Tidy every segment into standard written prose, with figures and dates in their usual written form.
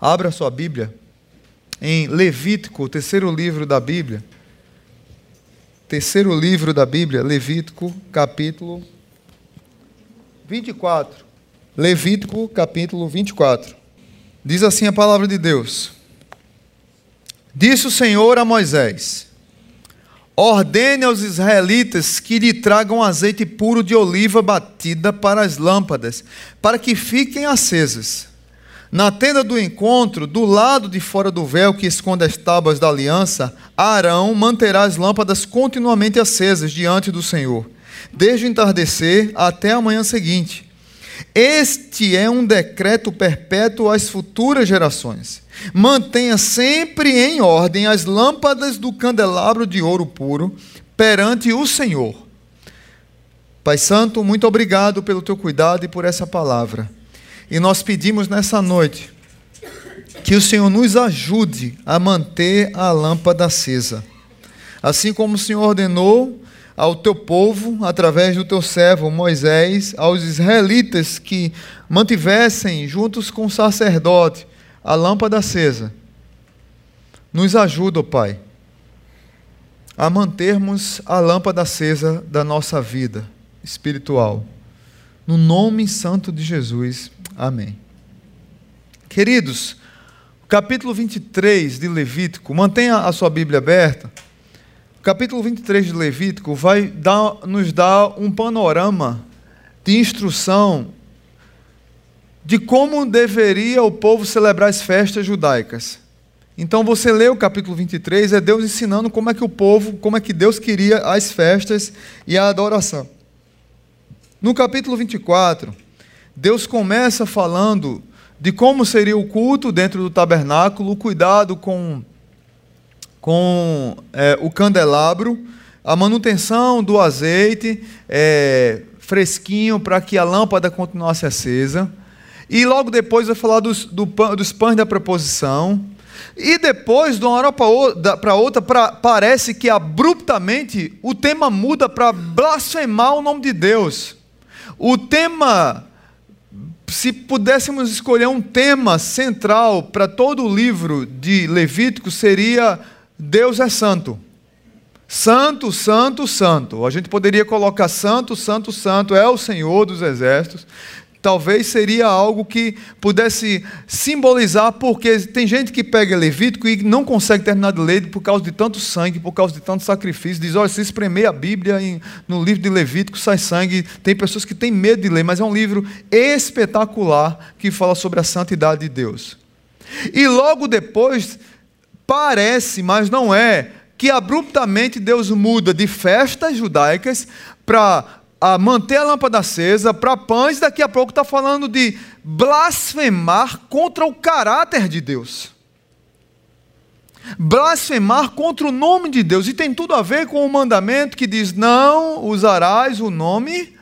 Abra sua Bíblia em Levítico, o terceiro livro da Bíblia. Terceiro livro da Bíblia, Levítico, capítulo 24. Levítico, capítulo 24. Diz assim a palavra de Deus. Disse o Senhor a Moisés: ordene aos israelitas que lhe tragam azeite puro de oliva batida para as lâmpadas, para que fiquem acesas. Na tenda do encontro, do lado de fora do véu que esconde as tábuas da aliança, Arão manterá as lâmpadas continuamente acesas diante do Senhor, desde o entardecer até a manhã seguinte. Este é um decreto perpétuo às futuras gerações. Mantenha sempre em ordem as lâmpadas do candelabro de ouro puro perante o Senhor. Pai Santo, muito obrigado pelo teu cuidado e por essa palavra. E nós pedimos nessa noite que o Senhor nos ajude a manter a lâmpada acesa. Assim como o Senhor ordenou ao teu povo, através do teu servo Moisés, aos israelitas que mantivessem juntos com o sacerdote a lâmpada acesa. Nos ajuda, ó Pai, a mantermos a lâmpada acesa da nossa vida espiritual. No nome santo de Jesus, amém. Queridos, capítulo 23 de Levítico, mantenha a sua Bíblia aberta. O capítulo 23 de Levítico vai nos dar um panorama de instrução de como deveria o povo celebrar as festas judaicas. Então você lê o capítulo 23, é Deus ensinando como é que o povo, como é que Deus queria as festas e a adoração. No capítulo 24, Deus começa falando de como seria o culto dentro do tabernáculo, o cuidado com o candelabro, a manutenção do azeite fresquinho para que a lâmpada continuasse acesa. E logo depois vai falar dos pães da preposição. E depois, de uma hora para outra, parece que abruptamente o tema muda para blasfemar o nome de Deus. O tema, se pudéssemos escolher um tema central para todo o livro de Levítico, seria Deus é santo. Santo, santo, santo. A gente poderia colocar santo, santo, santo, é o Senhor dos exércitos. Talvez seria algo que pudesse simbolizar, porque tem gente que pega Levítico e não consegue terminar de ler por causa de tanto sangue, por causa de tanto sacrifício. Diz, olha, se espremer a Bíblia no livro de Levítico, sai sangue. Tem pessoas que têm medo de ler, mas é um livro espetacular que fala sobre a santidade de Deus. E logo depois, parece, mas não é, que abruptamente Deus muda de festas judaicas para a manter a lâmpada acesa, para pães, daqui a pouco está falando de blasfemar contra o caráter de Deus. Blasfemar contra o nome de Deus. E tem tudo a ver com o mandamento que diz, não usarás o nome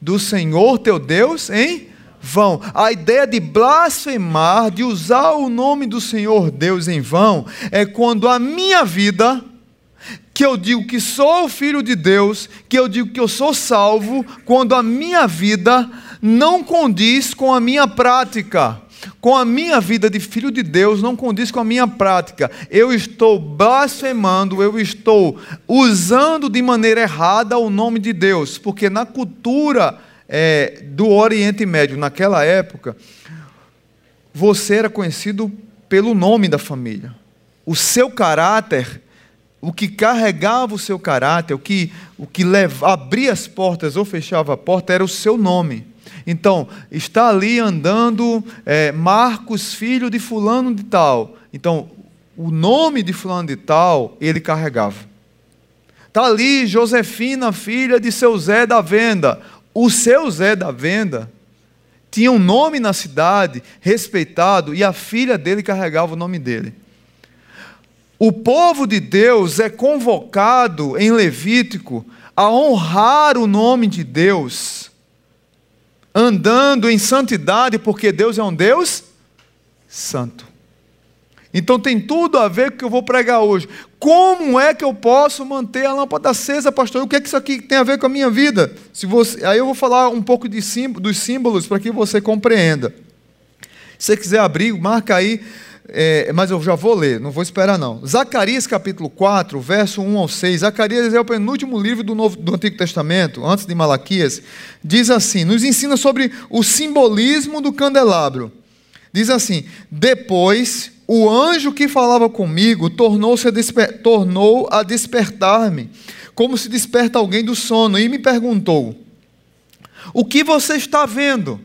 do Senhor teu Deus em vão. A ideia de blasfemar, de usar o nome do Senhor Deus em vão, é quando a minha vida, que eu digo que sou o filho de Deus, que eu digo que eu sou salvo, quando a minha vida não condiz com a minha prática, com a minha vida de filho de Deus, não condiz com a minha prática. Eu estou blasfemando, eu estou usando de maneira errada o nome de Deus, porque na cultura do Oriente Médio, naquela época, você era conhecido pelo nome da família. O seu caráter, o que carregava o seu caráter, o que abria as portas ou fechava a porta, era o seu nome. Então, está ali andando Marcos, filho de fulano de tal. Então, o nome de fulano de tal, ele carregava. Está ali Josefina, filha de seu Zé da Venda. O seu Zé da Venda tinha um nome na cidade, respeitado, e a filha dele carregava o nome dele. O povo de Deus é convocado em Levítico a honrar o nome de Deus, andando em santidade, porque Deus é um Deus santo. Então tem tudo a ver com o que eu vou pregar hoje. Como é que eu posso manter a lâmpada acesa, pastor? O que é que isso aqui tem a ver com a minha vida? Aí eu vou falar um pouco dos símbolos para que você compreenda. Se você quiser abrir, marca aí mas eu já vou ler, não vou esperar não. Zacarias capítulo 4, verso 1 ao 6, Zacarias é o penúltimo livro do Antigo Testamento, antes de Malaquias, diz assim, nos ensina sobre o simbolismo do candelabro. Diz assim, depois o anjo que falava comigo tornou a despertar-me, como se desperta alguém do sono, e me perguntou, o que você está vendo?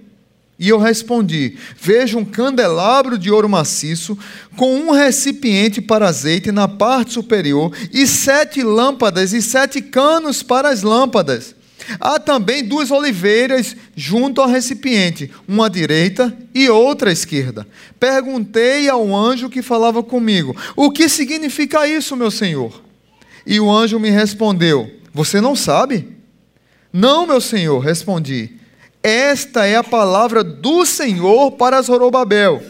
E eu respondi, vejo um candelabro de ouro maciço, com um recipiente para azeite na parte superior, e 7 lâmpadas e 7 canos para as lâmpadas. Há também 2 oliveiras junto ao recipiente, uma à direita e outra à esquerda. Perguntei ao anjo que falava comigo, o que significa isso, meu senhor? E o anjo me respondeu, você não sabe? Não, meu senhor, respondi. Esta é a palavra do Senhor para Zorobabel,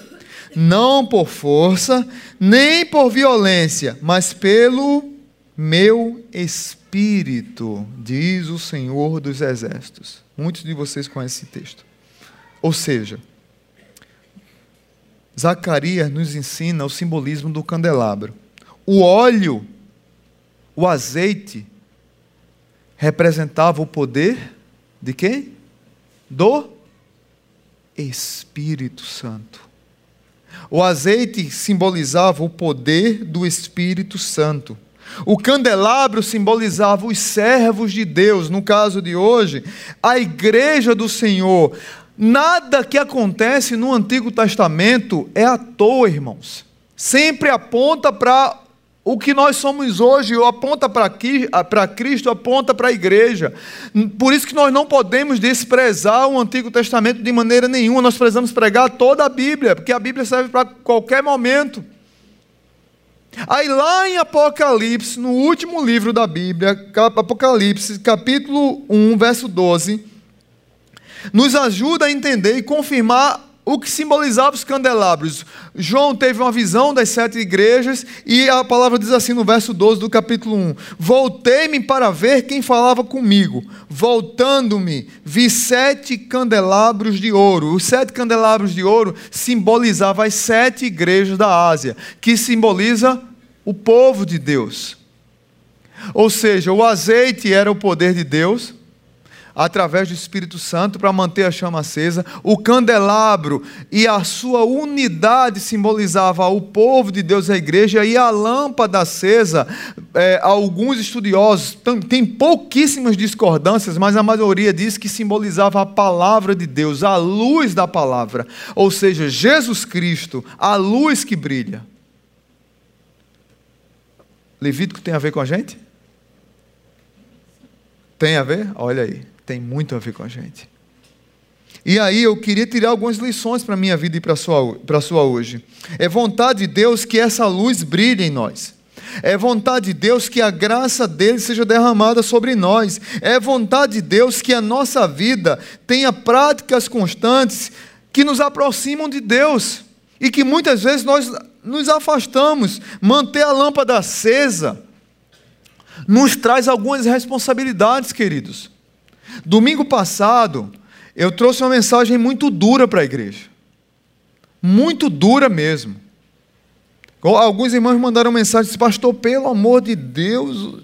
não por força, nem por violência, mas pelo meu Espírito, diz o Senhor dos Exércitos. Muitos de vocês conhecem esse texto. Ou seja, Zacarias nos ensina o simbolismo do candelabro. O óleo, o azeite, representava o poder de quem? Do Espírito Santo. O azeite simbolizava o poder do Espírito Santo. O candelabro simbolizava os servos de Deus. No caso de hoje, a igreja do Senhor. Nada que acontece no Antigo Testamento é à toa, irmãos. Sempre aponta para o que nós somos hoje, aponta para Cristo, aponta para a igreja. Por isso que nós não podemos desprezar o Antigo Testamento de maneira nenhuma. Nós precisamos pregar toda a Bíblia, porque a Bíblia serve para qualquer momento. Aí lá em Apocalipse, no último livro da Bíblia, Apocalipse, capítulo 1, verso 12, nos ajuda a entender e confirmar o que simbolizava os candelabros. João teve uma visão das 7 igrejas, e a palavra diz assim no verso 12 do capítulo 1, voltei-me para ver quem falava comigo, voltando-me, vi 7 candelabros de ouro. Os 7 candelabros de ouro simbolizavam as 7 igrejas da Ásia, que simboliza o povo de Deus. Ou seja, o azeite era o poder de Deus, através do Espírito Santo, para manter a chama acesa. O candelabro e a sua unidade simbolizava o povo de Deus, a igreja, e a lâmpada acesa. Alguns estudiosos, tem pouquíssimas discordâncias, mas a maioria diz que simbolizava a palavra de Deus, a luz da palavra, ou seja, Jesus Cristo, a luz que brilha. Levítico tem a ver com a gente? Tem a ver? Olha aí. Tem muito a ver com a gente. E aí eu queria tirar algumas lições para a minha vida e para a sua hoje. É vontade de Deus que essa luz brilhe em nós. É vontade de Deus que a graça dele seja derramada sobre nós. É vontade de Deus que a nossa vida tenha práticas constantes que nos aproximam de Deus. E que muitas vezes nós nos afastamos. Manter a lâmpada acesa nos traz algumas responsabilidades, queridos. Domingo passado, eu trouxe uma mensagem muito dura para a igreja. Muito dura mesmo. Alguns irmãos mandaram mensagem, disse, pastor, pelo amor de Deus,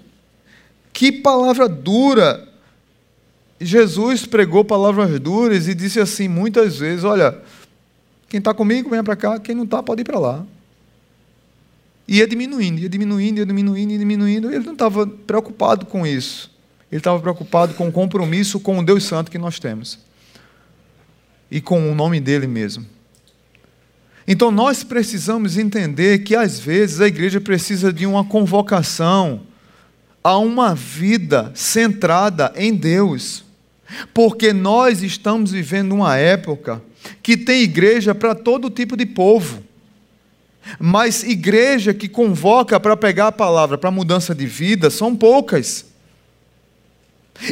que palavra dura. Jesus pregou palavras duras e disse assim muitas vezes, olha, quem está comigo, venha para cá, quem não está, pode ir para lá. E ia diminuindo. Ele não estava preocupado com isso. Ele estava preocupado com o compromisso com o Deus Santo que nós temos. E com o nome dele mesmo. Então nós precisamos entender que às vezes a igreja precisa de uma convocação a uma vida centrada em Deus. Porque nós estamos vivendo uma época que tem igreja para todo tipo de povo. Mas igreja que convoca para pegar a palavra, para mudança de vida, são poucas.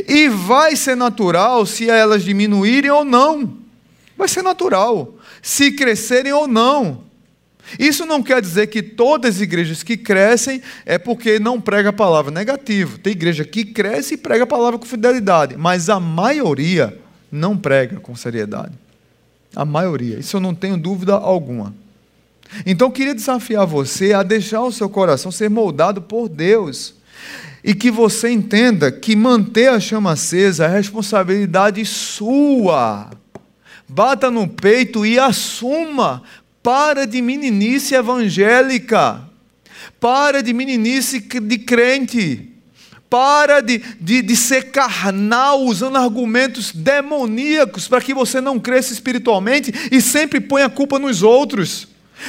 E vai ser natural se elas diminuírem ou não. Vai ser natural. Se crescerem ou não. Isso não quer dizer que todas as igrejas que crescem é porque não prega a palavra. Negativo. Tem igreja que cresce e prega a palavra com fidelidade. Mas a maioria não prega com seriedade. A maioria. Isso eu não tenho dúvida alguma. Então, eu queria desafiar você a deixar o seu coração ser moldado por Deus. E que você entenda que manter a chama acesa é responsabilidade sua. Bata no peito e assuma. Para de meninice evangélica. Para de meninice de crente. Para de ser carnal usando argumentos demoníacos para que você não cresça espiritualmente e sempre ponha a culpa nos outros.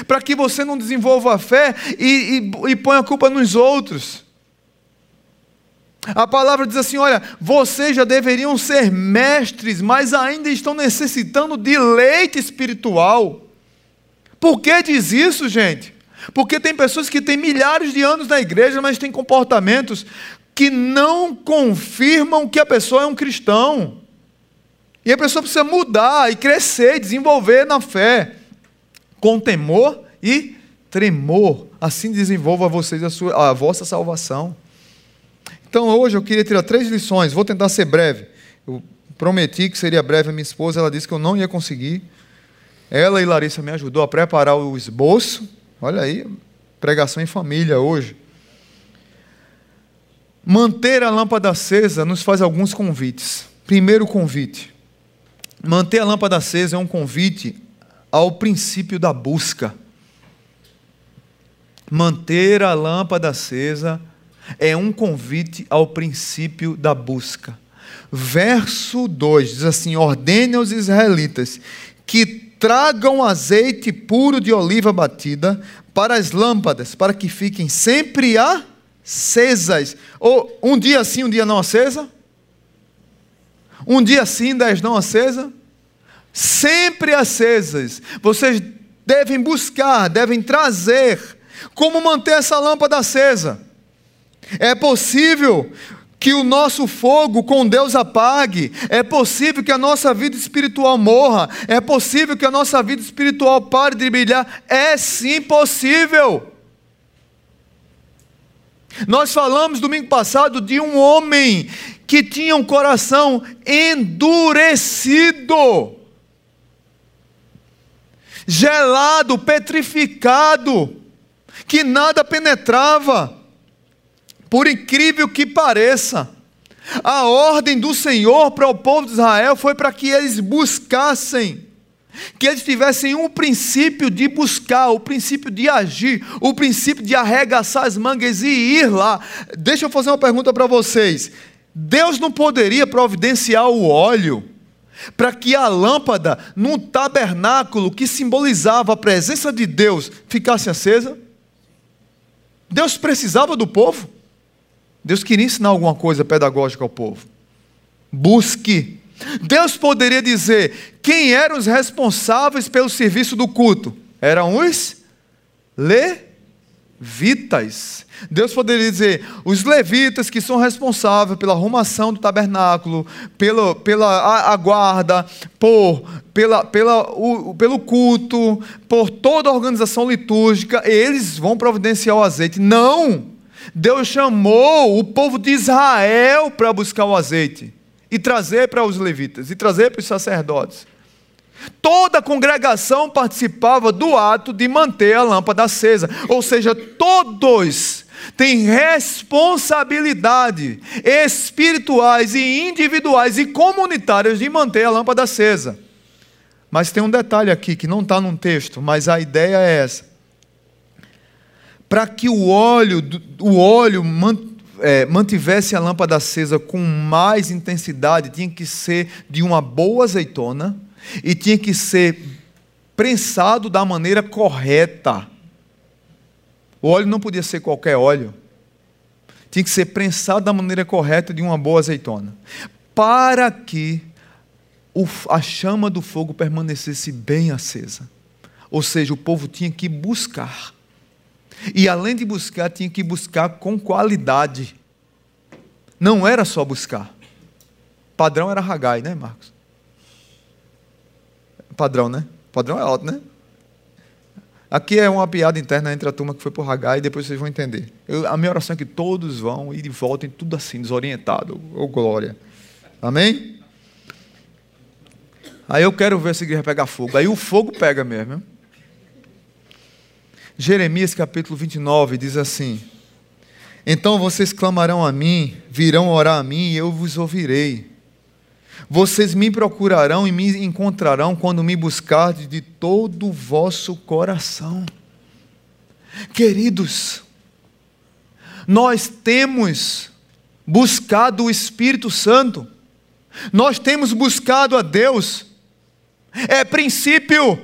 Para que você não desenvolva a fé e ponha a culpa nos outros. A palavra diz assim, olha, vocês já deveriam ser mestres, mas ainda estão necessitando de leite espiritual. Por que diz isso, gente? Porque tem pessoas que têm milhares de anos na igreja, mas têm comportamentos que não confirmam que a pessoa é um cristão. E a pessoa precisa mudar e crescer, desenvolver na fé. Com temor e tremor. Assim desenvolva vocês a vossa salvação. Então hoje eu queria tirar 3 lições. Vou tentar ser breve. Eu prometi que seria breve a minha esposa. Ela disse que eu não ia conseguir. Ela e Larissa me ajudou a preparar o esboço. Olha aí, pregação em família hoje. Manter a lâmpada acesa nos faz alguns convites. Primeiro convite. Manter a lâmpada acesa é um convite ao princípio da busca. Manter a lâmpada acesa é um convite ao princípio da busca. Verso 2 diz assim, ordene aos israelitas que tragam azeite puro de oliva batida para as lâmpadas, para que fiquem sempre acesas. Ou um dia sim, um dia não acesa. Um dia sim, 10 não acesa. Sempre acesas. Vocês devem buscar, devem trazer. Como manter essa lâmpada acesa? É possível que o nosso fogo com Deus apague, é possível que a nossa vida espiritual morra, é possível que a nossa vida espiritual pare de brilhar, é sim possível. Nós falamos domingo passado de um homem que tinha um coração endurecido, gelado, petrificado, que nada penetrava. Por incrível que pareça, a ordem do Senhor para o povo de Israel foi para que eles buscassem, que eles tivessem um princípio de buscar, o princípio de agir, o princípio de arregaçar as mangas e ir lá. Deixa eu fazer uma pergunta para vocês. Deus não poderia providenciar o óleo para que a lâmpada no tabernáculo que simbolizava a presença de Deus ficasse acesa? Deus precisava do povo? Deus queria ensinar alguma coisa pedagógica ao povo. Busque. Deus poderia dizer quem eram os responsáveis pelo serviço do culto. Eram os levitas. Deus poderia dizer os levitas que são responsáveis pela arrumação do tabernáculo, pela guarda, pelo culto, por toda a organização litúrgica, eles vão providenciar o azeite. Não! Deus chamou o povo de Israel para buscar o azeite e trazer para os levitas, e trazer para os sacerdotes. Toda a congregação participava do ato de manter a lâmpada acesa, ou seja, todos têm responsabilidade espirituais e individuais e comunitárias de manter a lâmpada acesa. Mas tem um detalhe aqui que não está num texto, mas a ideia é essa. Para que o óleo mantivesse a lâmpada acesa com mais intensidade, tinha que ser de uma boa azeitona e tinha que ser prensado da maneira correta. O óleo não podia ser qualquer óleo. Tinha que ser prensado da maneira correta de uma boa azeitona. Para que a chama do fogo permanecesse bem acesa. Ou seja, o povo tinha que buscar. E além de buscar, tinha que buscar com qualidade. Não era só buscar. Padrão era Hagai, né, Marcos? Padrão, né? Padrão é alto, né? Aqui é uma piada interna entre a turma que foi por Hagai, e depois vocês vão entender. A minha oração é que todos vão e voltem tudo assim, desorientado. Ô glória. Amém? Aí eu quero ver essa igreja pegar fogo. Aí o fogo pega mesmo, hein? Jeremias capítulo 29 diz assim: então vocês clamarão a mim, virão orar a mim e eu vos ouvirei. Vocês me procurarão e me encontrarão quando me buscardes de todo o vosso coração. Queridos, nós temos buscado o Espírito Santo, nós temos buscado a Deus, é princípio,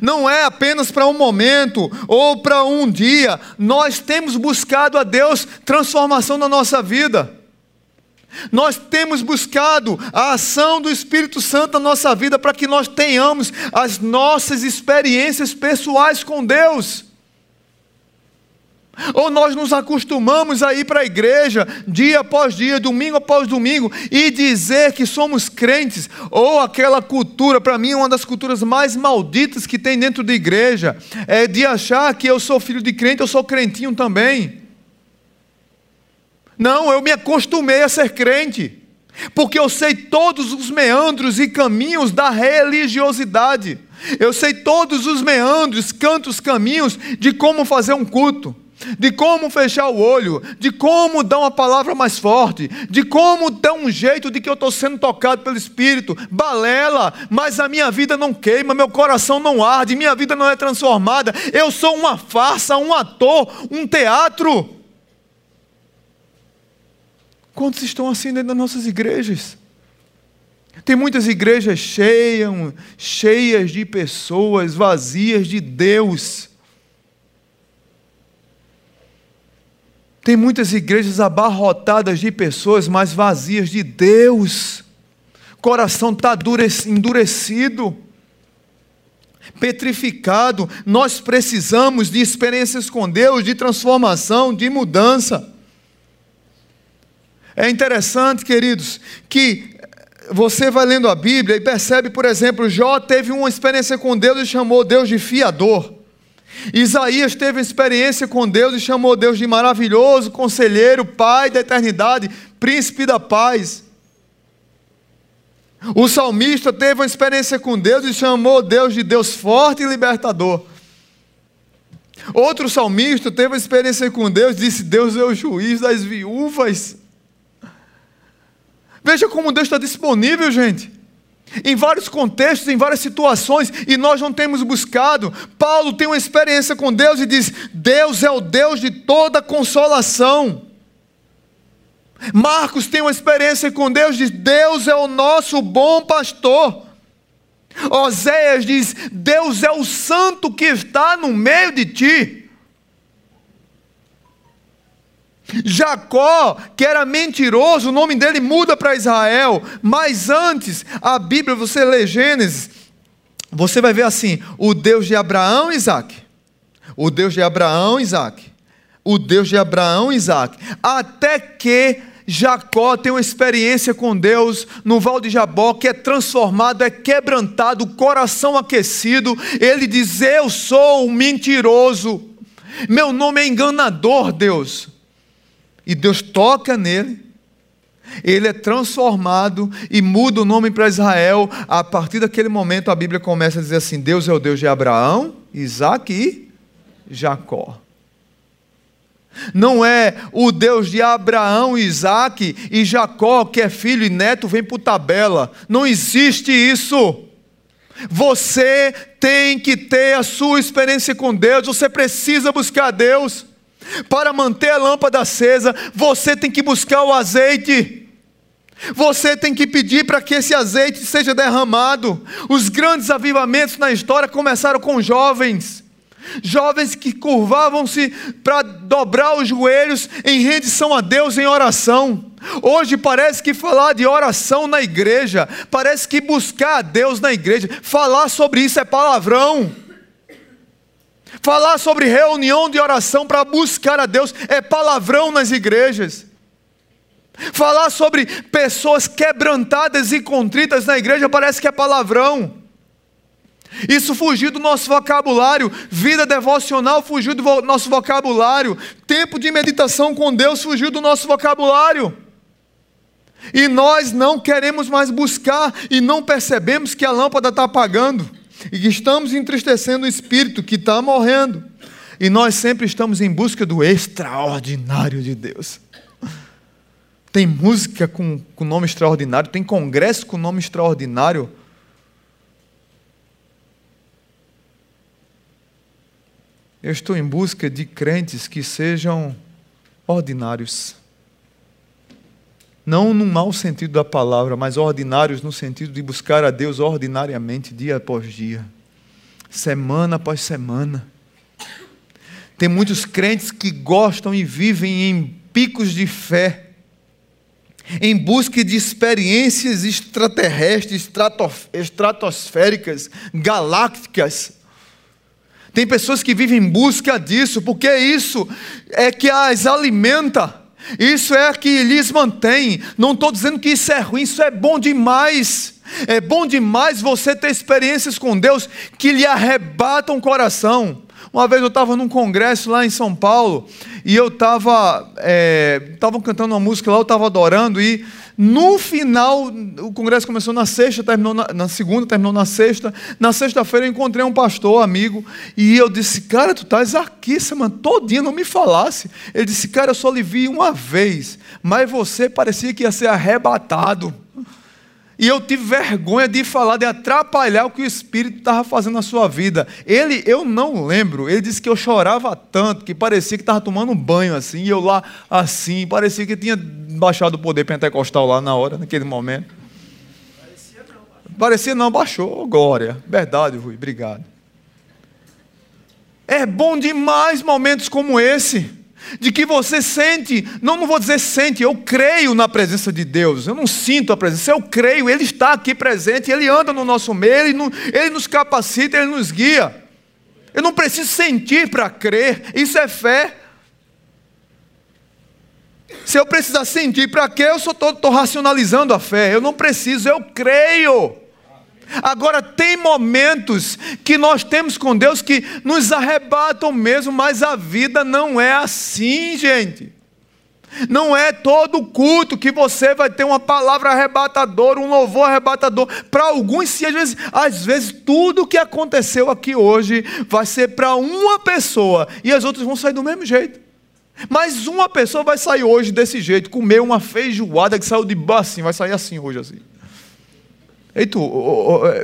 não é apenas para um momento ou para um dia. Nós temos buscado a Deus transformação na nossa vida, nós temos buscado a ação do Espírito Santo na nossa vida para que nós tenhamos as nossas experiências pessoais com Deus. Ou nós nos acostumamos a ir para a igreja dia após dia, domingo após domingo, e dizer que somos crentes, ou aquela cultura, para mim uma das culturas mais malditas que tem dentro da igreja, é de achar que eu sou filho de crente, eu sou crentinho também. Não, eu me acostumei a ser crente, porque eu sei todos os meandros e caminhos da religiosidade, eu sei todos os meandros, cantos, caminhos de como fazer um culto, de como fechar o olho, de como dar uma palavra mais forte, de como dar um jeito de que eu estou sendo tocado pelo Espírito. Balela, mas a minha vida não queima, meu coração não arde, minha vida não é transformada, eu sou uma farsa, um ator, um teatro. Quantos estão assim dentro das nossas igrejas? Tem muitas igrejas cheias de pessoas, vazias de Deus. Tem muitas igrejas abarrotadas de pessoas, mas vazias de Deus. Coração está endurecido, petrificado. Nós precisamos de experiências com Deus, de transformação, de mudança. É interessante, queridos, que você vai lendo a Bíblia e percebe, por exemplo, Jó teve uma experiência com Deus e chamou Deus de fiador. Isaías teve experiência com Deus e chamou Deus de maravilhoso, conselheiro, pai da eternidade, príncipe da paz. O salmista teve uma experiência com Deus e chamou Deus de Deus forte e libertador. Outro salmista teve uma experiência com Deus e disse: Deus é o juiz das viúvas. Veja como Deus está disponível, gente, em vários contextos, em várias situações, e nós não temos buscado. Paulo tem uma experiência com Deus e diz: Deus é o Deus de toda consolação. Marcos tem uma experiência com Deus e diz: Deus é o nosso bom pastor. Oséias diz: Deus é o santo que está no meio de ti. Jacó, que era mentiroso, o nome dele muda para Israel. Mas antes, a Bíblia, você lê Gênesis, você vai ver assim: o Deus de Abraão e Isaac, o Deus de Abraão e Isaac, o Deus de Abraão e Isaac, até que Jacó tem uma experiência com Deus no Val de Jabó, que é transformado, é quebrantado, coração aquecido. Ele diz: eu sou um mentiroso, meu nome é enganador, Deus. E Deus toca nele, ele é transformado e muda o nome para Israel. A partir daquele momento a Bíblia começa a dizer assim: Deus é o Deus de Abraão, Isaac e Jacó. Não é o Deus de Abraão, Isaac e Jacó, que é filho e neto, vem por tabela. Não existe isso. Você tem que ter a sua experiência com Deus, você precisa buscar a Deus. Para manter a lâmpada acesa, você tem que buscar o azeite. Você tem que pedir para que esse azeite seja derramado. Os grandes avivamentos na história começaram com jovens. Jovens que curvavam-se para dobrar os joelhos em rendição a Deus, em oração. Hoje parece que falar de oração na igreja, parece que buscar a Deus na igreja, falar sobre isso é palavrão. Falar sobre reunião de oração para buscar a Deus é palavrão nas igrejas. Falar sobre pessoas quebrantadas e contritas na igreja parece que é palavrão. Isso fugiu do nosso vocabulário. Vida devocional fugiu do nosso vocabulário. Tempo de meditação com Deus fugiu do nosso vocabulário. E nós não queremos mais buscar e não percebemos que a lâmpada está apagando. e que estamos entristecendo o espírito que está morrendo. E nós sempre estamos em busca do extraordinário de Deus. Tem música com nome extraordinário, tem congresso com nome extraordinário. Eu estou em busca de crentes que sejam ordinários. Não no mau sentido da palavra, mas ordinários no sentido de buscar a Deus ordinariamente, dia após dia, semana após semana. Tem muitos crentes que gostam e vivem em picos de fé, em busca de experiências extraterrestres, estratosféricas, galácticas. Tem pessoas que vivem em busca disso, porque isso é que as alimenta, isso é que lhes mantém. Não estou dizendo que isso é ruim, isso é bom demais. É bom demais você ter experiências com Deus que lhe arrebatam o coração. Uma vez eu estava num congresso lá em São Paulo, e eu estava cantando uma música lá, eu estava adorando, e no final, o congresso começou na sexta, terminou na segunda, terminou na sexta. Na sexta-feira eu encontrei um pastor, amigo, e eu disse, cara, tu estás aqui semana todinha, não me falasse. Ele disse, cara, eu só lhe vi uma vez, mas você parecia que ia ser arrebatado. E eu tive vergonha de falar, de atrapalhar o que o Espírito estava fazendo na sua vida. Eu não lembro, ele disse que eu chorava tanto, que parecia que estava tomando um banho assim, e eu lá assim, parecia que tinha baixado o poder pentecostal lá na hora, naquele momento. Parecia não, baixou, glória. Verdade, Rui, obrigado. É bom demais momentos como esse, de que você sente, não vou dizer sente, eu creio na presença de Deus, eu não sinto a presença, eu creio, Ele está aqui presente, Ele anda no nosso meio, Ele nos capacita, Ele nos guia. Eu não preciso sentir para crer, isso é fé. Se eu precisar sentir para crer, eu só estou racionalizando a fé, eu não preciso, eu creio. Agora, tem momentos que nós temos com Deus que nos arrebatam mesmo, mas a vida não é assim, gente. Não é todo culto que você vai ter uma palavra arrebatadora, um louvor arrebatador. Para alguns, sim, às vezes tudo o que aconteceu aqui hoje vai ser para uma pessoa, e as outras vão sair do mesmo jeito. Mas uma pessoa vai sair hoje desse jeito, comer uma feijoada que saiu de assim, vai sair assim hoje, assim.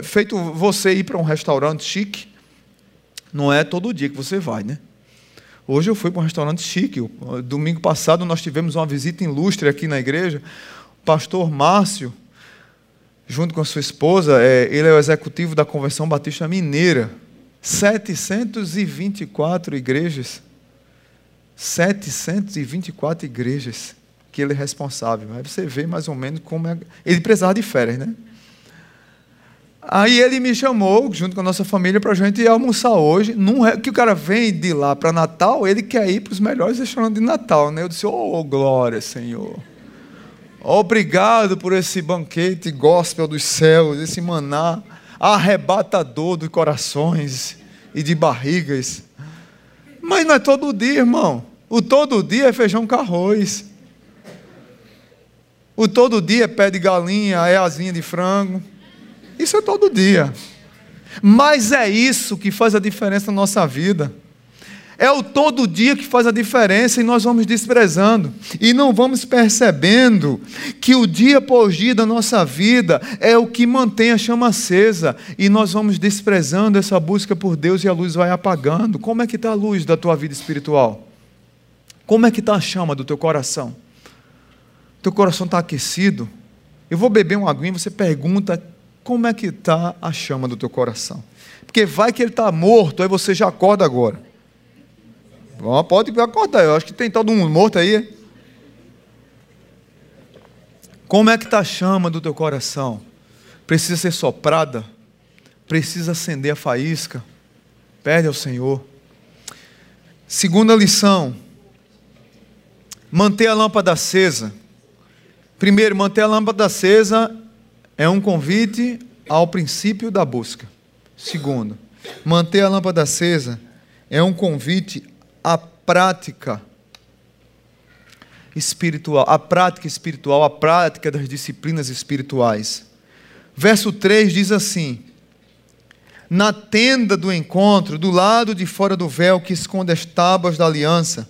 Feito você ir para um restaurante chique, não é todo dia que você vai, né? Hoje eu fui para um restaurante chique. Domingo passado nós tivemos uma visita ilustre aqui na igreja. O pastor Márcio, junto com a sua esposa, ele é o executivo da Convenção Batista Mineira. 724 igrejas. 724 igrejas que ele é responsável. Aí você vê mais ou menos como é. Ele precisava de férias, né? Aí ele me chamou, junto com a nossa família, para a gente ir almoçar hoje. Que o cara vem de lá para Natal, ele quer ir para os melhores restaurantes de Natal, né? Eu disse, glória, Senhor. Obrigado por esse banquete gospel dos céus, esse maná arrebatador de corações e de barrigas. Mas não é todo dia, irmão. O todo dia é feijão com arroz. O todo dia é pé de galinha, é asinha de frango. Isso é todo dia, mas é isso que faz a diferença na nossa vida, é o todo dia que faz a diferença, e nós vamos desprezando, e não vamos percebendo que o dia após dia da nossa vida é o que mantém a chama acesa, e nós vamos desprezando essa busca por Deus, e a luz vai apagando. Como é que está a luz da tua vida espiritual? Como é que está a chama do teu coração? Teu coração está aquecido? Eu vou beber uma aguinha e você pergunta, como é que está a chama do teu coração? Porque vai que ele está morto, aí você já acorda agora. Bom, pode acordar, eu acho que tem todo mundo morto aí. Como é que está a chama do teu coração? Precisa ser soprada? Precisa acender a faísca? Pede ao Senhor. Segunda lição. Manter a lâmpada acesa. Primeiro, manter a lâmpada acesa é um convite ao princípio da busca. Segundo, manter a lâmpada acesa é um convite à prática espiritual, à prática das disciplinas espirituais. Verso 3 diz assim: na tenda do encontro, do lado de fora do véu que esconde as tábuas da aliança.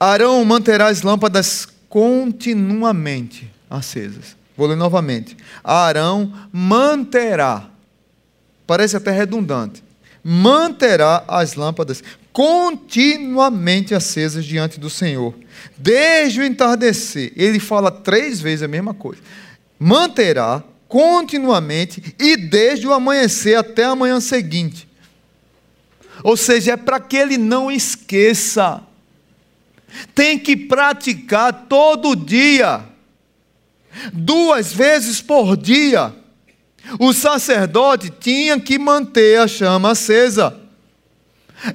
Arão manterá as lâmpadas continuamente acesas. Vou ler novamente. Arão manterá, parece até redundante, manterá as lâmpadas continuamente acesas diante do Senhor. Desde o entardecer, ele fala 3 vezes a mesma coisa. Manterá continuamente e desde o amanhecer até a manhã seguinte. Ou seja, é para que ele não esqueça. Tem que praticar todo dia. 2 vezes por dia. O sacerdote tinha que manter a chama acesa.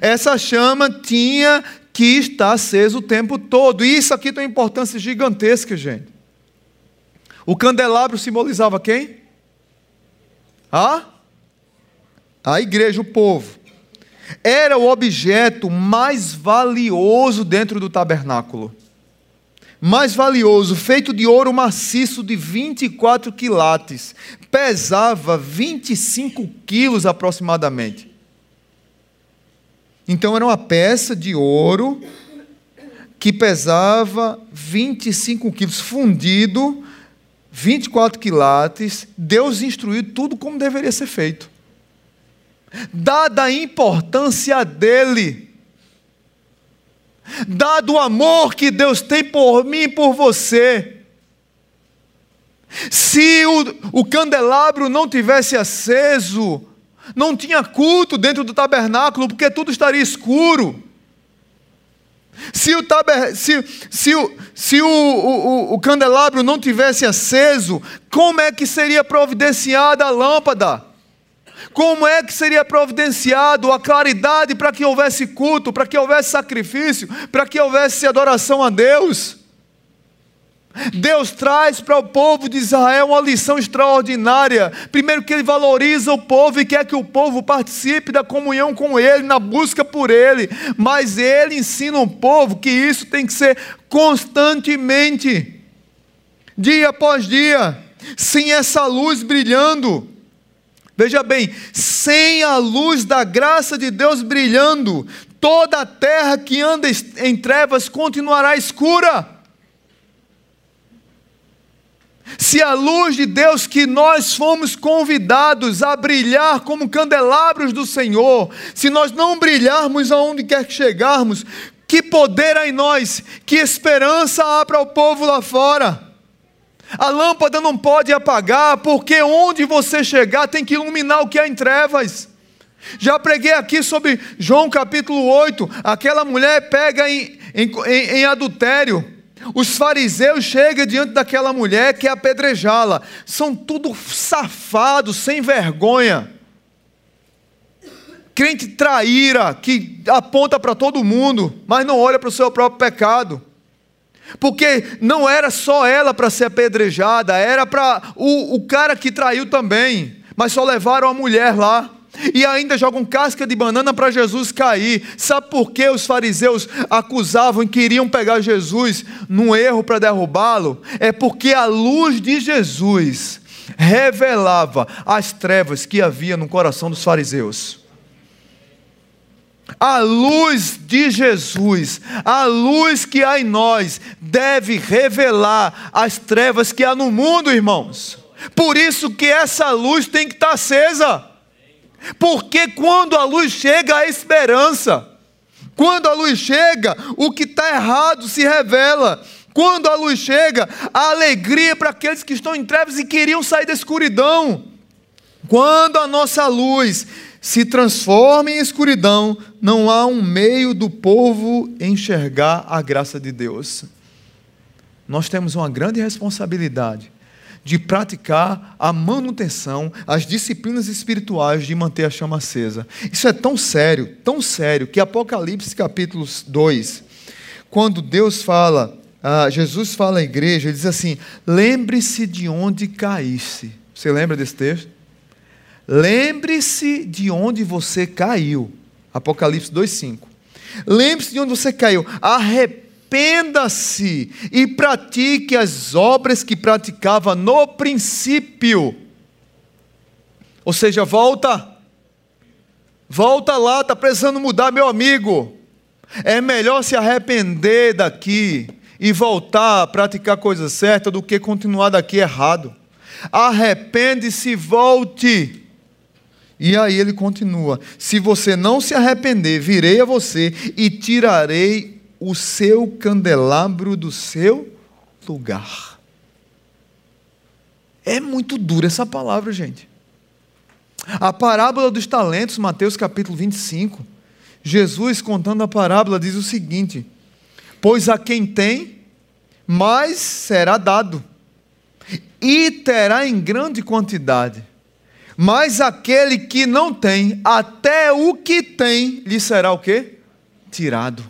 Essa chama tinha que estar acesa o tempo todo. E isso aqui tem uma importância gigantesca, gente. O candelabro simbolizava quem? A igreja, o povo. Era o objeto mais valioso dentro do tabernáculo. Mais valioso, feito de ouro maciço de 24 quilates. Pesava 25 quilos aproximadamente. Então era uma peça de ouro que pesava 25 quilos, fundido, 24 quilates. Deus instruiu tudo como deveria ser feito. Dada a importância dele, dado o amor que Deus tem por mim e por você, se o candelabro não tivesse aceso, não tinha culto dentro do tabernáculo, porque tudo estaria escuro. Se o candelabro não tivesse aceso, como é que seria providenciada a lâmpada? Como é que seria providenciado a claridade para que houvesse culto, para que houvesse sacrifício, para que houvesse adoração a Deus? Deus traz para o povo de Israel uma lição extraordinária. Primeiro que ele valoriza o povo e quer que o povo participe da comunhão com ele, na busca por ele. Mas ele ensina o povo que isso tem que ser constantemente, dia após dia, sem essa luz brilhando. Veja bem, sem a luz da graça de Deus brilhando, toda a terra que anda em trevas continuará escura. Se a luz de Deus, que nós fomos convidados a brilhar como candelabros do Senhor, se nós não brilharmos aonde quer que chegarmos, que poder há em nós? Que esperança há para o povo lá fora? A lâmpada não pode apagar, porque onde você chegar tem que iluminar o que há em trevas. Já preguei aqui sobre João capítulo 8, aquela mulher pega em adultério, os fariseus chegam diante daquela mulher que quer apedrejá-la, são tudo safados, sem vergonha, crente traíra, que aponta para todo mundo, mas não olha para o seu próprio pecado. Porque não era só ela para ser apedrejada, era para o cara que traiu também, mas só levaram a mulher lá, e ainda jogam casca de banana para Jesus cair. Sabe por que os fariseus acusavam e queriam pegar Jesus num erro para derrubá-lo? É porque a luz de Jesus revelava as trevas que havia no coração dos fariseus. A luz de Jesus, a luz que há em nós, deve revelar as trevas que há no mundo, irmãos. Por isso que essa luz tem que estar acesa. Porque quando a luz chega, há esperança. Quando a luz chega, o que está errado se revela. Quando a luz chega, há alegria para aqueles que estão em trevas e queriam sair da escuridão. Quando a nossa luz se transforma em escuridão, não há um meio do povo enxergar a graça de Deus. Nós temos uma grande responsabilidade de praticar a manutenção, as disciplinas espirituais de manter a chama acesa. Isso é tão sério, que Apocalipse capítulo 2, quando Deus fala, Jesus fala à igreja, ele diz assim: lembre-se de onde caísse. Você lembra desse texto? Lembre-se de onde você caiu. Apocalipse 2,5. Lembre-se de onde você caiu. Arrependa-se e pratique as obras que praticava no princípio. Ou seja, volta. volta lá, está precisando mudar, meu amigo. É melhor se arrepender daqui e voltar a praticar coisa certa do que continuar daqui errado. Arrepende-se, volte. E aí ele continua: se você não se arrepender, virei a você e tirarei o seu candelabro do seu lugar. É muito dura essa palavra, gente. A parábola dos talentos, Mateus capítulo 25, Jesus contando a parábola diz o seguinte: pois a quem tem, mais será dado, e terá em grande quantidade, mas aquele que não tem, até o que tem, lhe será o quê? Tirado.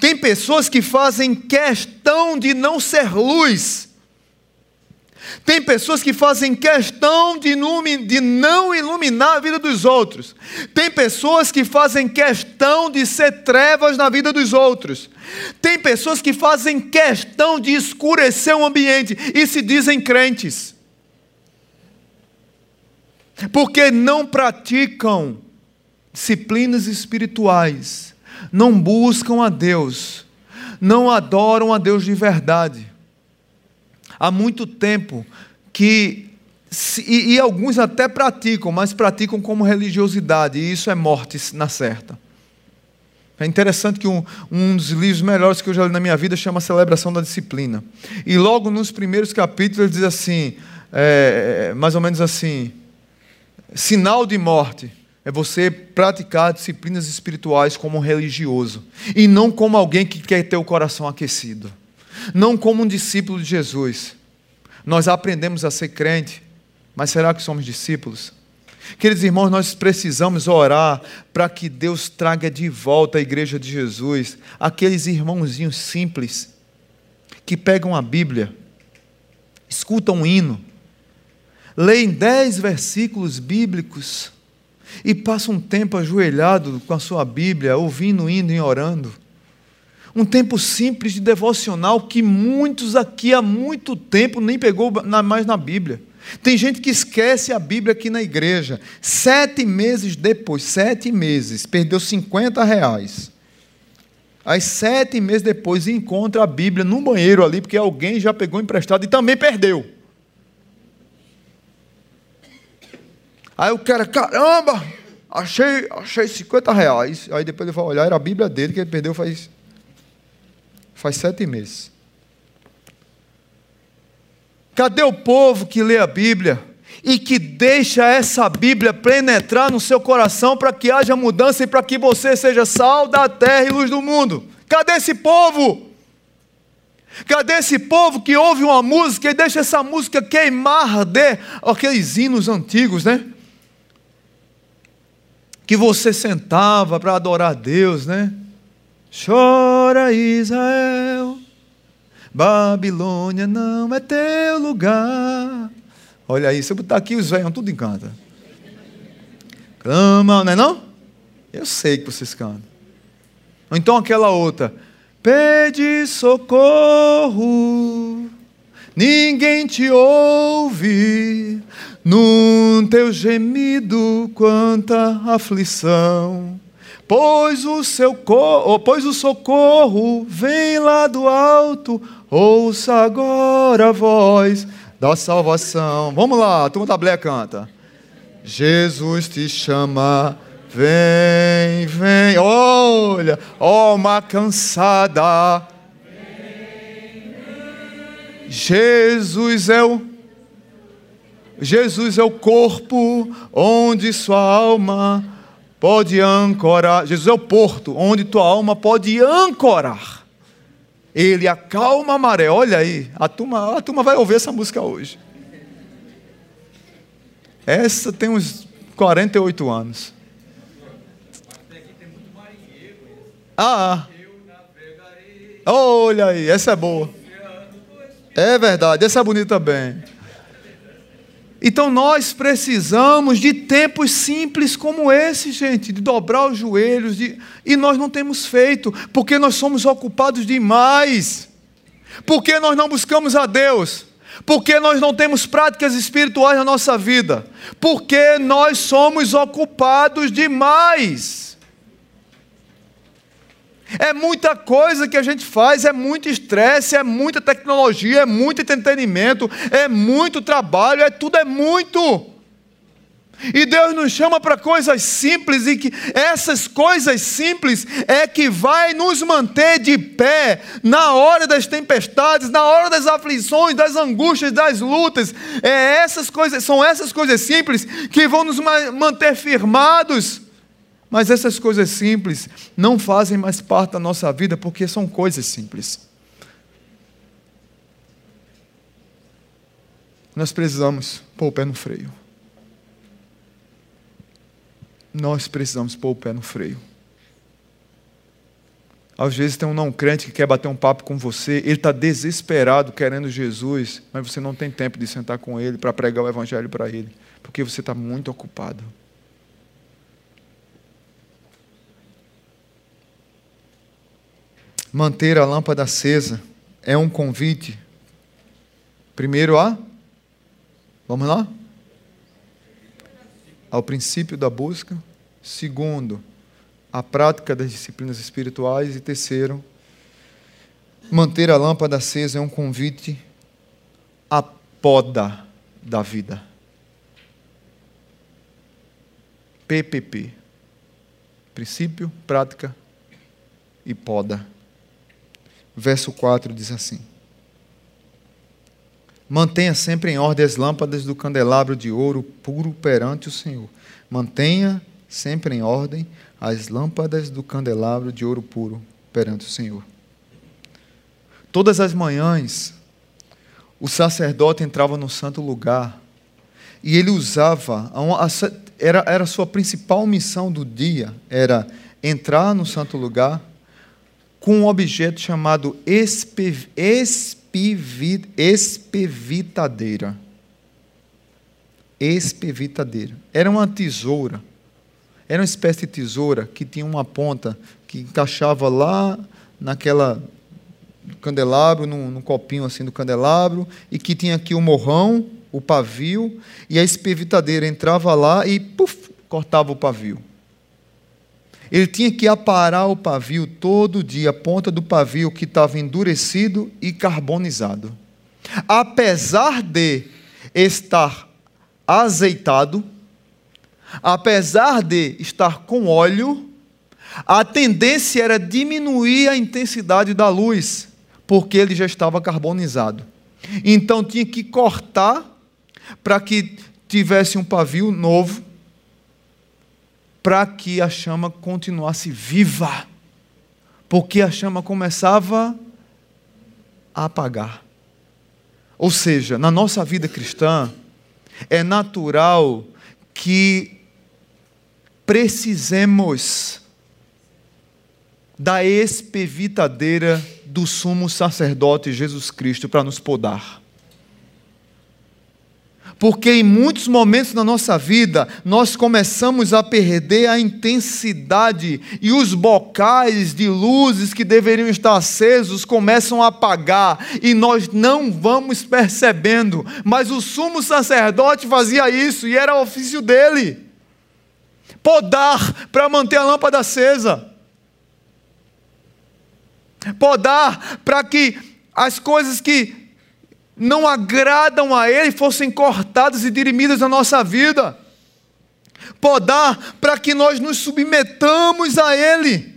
Tem pessoas que fazem questão de não ser luz. Tem pessoas que fazem questão de não iluminar a vida dos outros. Tem pessoas que fazem questão de ser trevas na vida dos outros. Tem pessoas que fazem questão de escurecer o ambiente e se dizem crentes, porque não praticam disciplinas espirituais, não buscam a Deus, não adoram a Deus de verdade. Há muito tempo que, e alguns até praticam, mas praticam como religiosidade, e isso é morte na certa. É interessante que um dos livros melhores que eu já li na minha vida chama Celebração da Disciplina. E logo nos primeiros capítulos ele diz assim, mais ou menos assim, sinal de morte é você praticar disciplinas espirituais como um religioso, e não como alguém que quer ter o coração aquecido. Não como um discípulo de Jesus. Nós aprendemos a ser crente, mas será que somos discípulos? Queridos irmãos, nós precisamos orar para que Deus traga de volta à igreja de Jesus aqueles irmãozinhos simples que pegam a Bíblia, escutam um hino, leem 10 versículos bíblicos e passam um tempo ajoelhado com a sua Bíblia, ouvindo, indo e orando. Um tempo simples de devocional que muitos aqui há muito tempo nem pegou mais na Bíblia. Tem gente que esquece a Bíblia aqui na igreja. 7 meses depois, 7 meses, perdeu R$50. Aí 7 meses depois encontra a Bíblia no banheiro ali, porque alguém já pegou emprestado e também perdeu. Aí o cara, caramba, achei R$50. Aí depois ele vai olhar, era a Bíblia dele que ele perdeu faz 7 meses. Cadê o povo que lê a Bíblia e que deixa essa Bíblia penetrar no seu coração para que haja mudança e para que você seja sal da terra e luz do mundo? Cadê esse povo? Cadê esse povo que ouve uma música e deixa essa música queimar, arder? Aqueles hinos antigos, né? Que você sentava para adorar a Deus, né? Chora Israel, Babilônia não é teu lugar. Olha aí, se eu botar aqui os velhos, tudo encanta. Clama, não é não? Eu sei que vocês cantam. Ou então aquela outra. Pede socorro, ninguém te ouve, num teu gemido quanta aflição. Pois o socorro vem lá do alto, ouça agora a voz da salvação. Vamos lá, a turma da Blé canta. Jesus te chama, vem, vem, olha, alma cansada. Jesus é o corpo onde sua alma pode ancorar. Jesus é o porto onde tua alma pode ancorar. Ele acalma a maré. Olha aí, a turma vai ouvir essa música hoje. Essa tem uns 48 anos. Aqui tem muito marinheiro. Ah, olha aí, essa é boa. É verdade, essa é bonita também. Então nós precisamos de tempos simples como esse, gente, de dobrar os joelhos, e nós não temos feito, porque nós somos ocupados demais, porque nós não buscamos a Deus, Por que nós não temos práticas espirituais na nossa vida? Porque nós somos ocupados demais. É muita coisa que a gente faz, é muito estresse, é muita tecnologia, é muito entretenimento, é muito trabalho, é tudo, é muito. E Deus nos chama para coisas simples, e que essas coisas simples é que vai nos manter de pé na hora das tempestades, na hora das aflições, das angústias, das lutas. São essas coisas simples que vão nos manter firmados. Mas essas coisas simples não fazem mais parte da nossa vida, porque são coisas simples. Nós precisamos pôr o pé no freio. Nós precisamos pôr o pé no freio. Às vezes tem um não crente que quer bater um papo com você, ele está desesperado querendo Jesus, mas você não tem tempo de sentar com ele para pregar o evangelho para ele, porque você está muito ocupado. Manter a lâmpada acesa é um convite. Primeiro vamos lá? Ao princípio da busca, segundo, a prática das disciplinas espirituais, e terceiro, manter a lâmpada acesa é um convite à poda da vida. PPP, princípio, prática e poda. Verso 4 diz assim: mantenha sempre em ordem as lâmpadas do candelabro de ouro puro perante o Senhor. Mantenha sempre em ordem as lâmpadas do candelabro de ouro puro perante o Senhor. Todas as manhãs, o sacerdote entrava no santo lugar e ele usava, era a sua principal missão do dia, era entrar no santo lugar com um objeto chamado espevitadeira. Era uma tesoura, era uma espécie de tesoura que tinha uma ponta que encaixava lá naquela candelabro, num copinho assim do candelabro, e que tinha aqui o morrão, o pavio, e a espevitadeira entrava lá e puff, cortava o pavio. Ele tinha que aparar o pavio todo dia, a ponta do pavio que estava endurecido e carbonizado. Apesar de estar azeitado, apesar de estar com óleo, a tendência era diminuir a intensidade da luz, porque ele já estava carbonizado. Então tinha que cortar para que tivesse um pavio novo, para que a chama continuasse viva, porque a chama começava a apagar. Ou seja, na nossa vida cristã, é natural que precisemos da espevitadeira do sumo sacerdote Jesus Cristo para nos podar. Porque em muitos momentos da nossa vida, nós começamos a perder a intensidade e os bocais de luzes que deveriam estar acesos começam a apagar e nós não vamos percebendo. Mas o sumo sacerdote fazia isso e era ofício dele. Podar para manter a lâmpada acesa. Podar para que as coisas que não agradam a ele fossem cortadas e dirimidas na nossa vida. Podar para que nós nos submetamos a ele.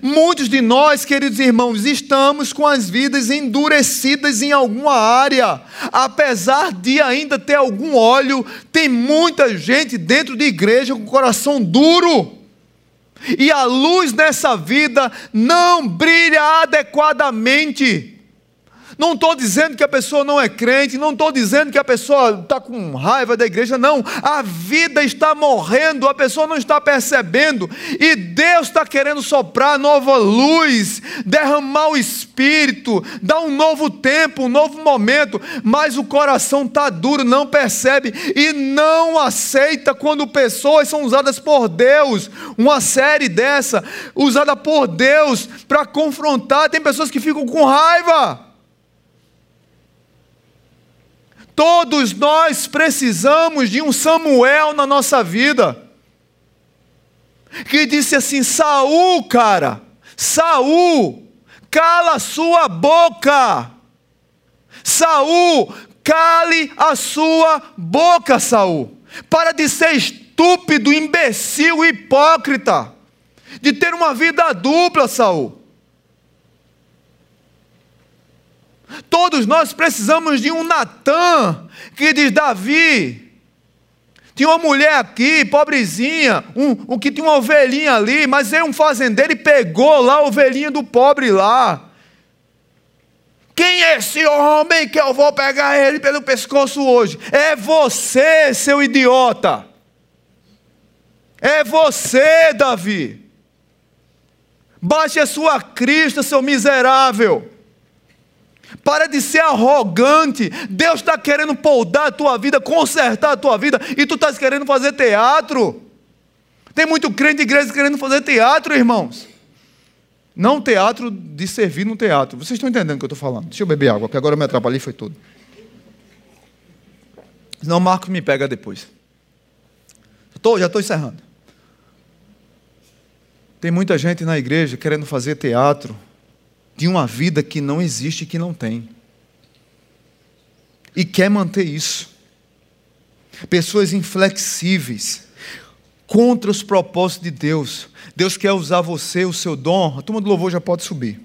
Muitos de nós, queridos irmãos, estamos com as vidas endurecidas em alguma área. Apesar de ainda ter algum óleo, tem muita gente dentro de igreja com o coração duro. E a luz nessa vida não brilha adequadamente. Não estou dizendo que a pessoa não é crente, não estou dizendo que a pessoa está com raiva da igreja, não. A vida está morrendo, a pessoa não está percebendo, e Deus está querendo soprar nova luz, derramar o Espírito, dar um novo tempo, um novo momento, mas o coração está duro, não percebe, e não aceita quando pessoas são usadas por Deus, uma série dessa, usada por Deus, para confrontar. Tem pessoas que ficam com raiva. Todos nós precisamos de um Samuel na nossa vida, que disse assim: Saúl, cara, Saúl, cala a sua boca, Saúl, cale a sua boca, Saúl, para de ser estúpido, imbecil, hipócrita, de ter uma vida dupla, Saúl. Todos nós precisamos de um Natã, que diz: Davi, tinha uma mulher aqui, pobrezinha, que tinha uma ovelhinha ali, mas é um fazendeiro e pegou lá a ovelhinha do pobre lá. Quem é esse homem que eu vou pegar ele pelo pescoço hoje? É você, seu idiota. É você, Davi. Baixe a sua crista, seu miserável. Para de ser arrogante. Deus está querendo podar a tua vida, consertar a tua vida, e tu estás querendo fazer teatro. Tem muito crente de igreja querendo fazer teatro, irmãos. Não teatro de servir no teatro. Vocês estão entendendo o que eu estou falando? Deixa eu beber água, porque agora eu me atrapalhei, foi tudo. Senão o Marcos me pega depois. Já estou encerrando. Tem muita gente na igreja querendo fazer teatro de uma vida que não existe e que não tem, e quer manter isso. Pessoas inflexíveis contra os propósitos de Deus. Deus quer usar você, o seu dom. A turma do louvor já pode subir.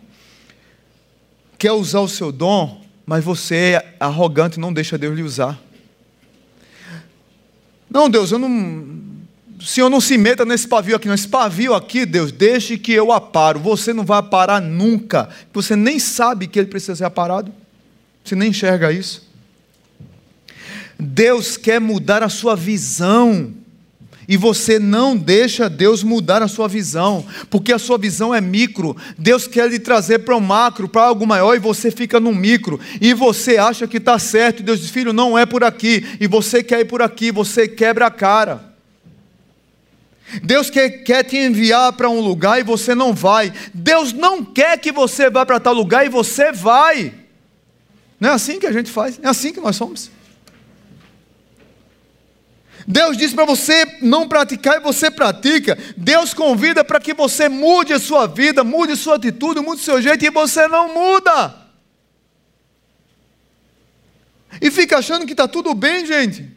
Quer usar o seu dom, mas você é arrogante e não deixa Deus lhe usar. Não, Deus, eu não... O Senhor não se meta nesse pavio aqui, não. Esse pavio aqui, Deus, deixe que eu aparo. Você não vai aparar nunca. Você nem sabe que ele precisa ser aparado. Você nem enxerga isso. Deus quer mudar a sua visão. E você não deixa Deus mudar a sua visão. Porque a sua visão é micro. Deus quer lhe trazer para o macro, para algo maior, e você fica no micro. E você acha que está certo. Deus diz: filho, não é por aqui. E você quer ir por aqui. Você quebra a cara. Deus quer te enviar para um lugar e você não vai. Deus não quer que você vá para tal lugar e você vai. Não é assim que a gente faz, é assim que nós somos. Deus diz para você não praticar e você pratica. Deus convida para que você mude a sua vida, mude a sua atitude, mude o seu jeito, e você não muda. E fica achando que está tudo bem, gente.